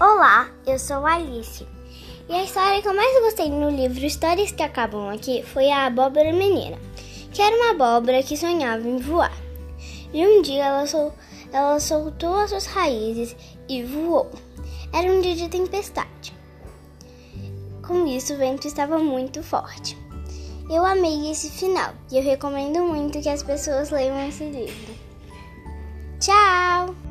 Olá, eu sou Alice. E a história que eu mais gostei no livro Histórias que Acabam Aqui foi a abóbora menina, que era uma abóbora que sonhava em voar. E um dia ela soltou as suas raízes e voou. Era um dia de tempestade. Com isso, o vento estava muito forte. Eu amei esse final e eu recomendo muito que as pessoas leiam esse livro. Tchau!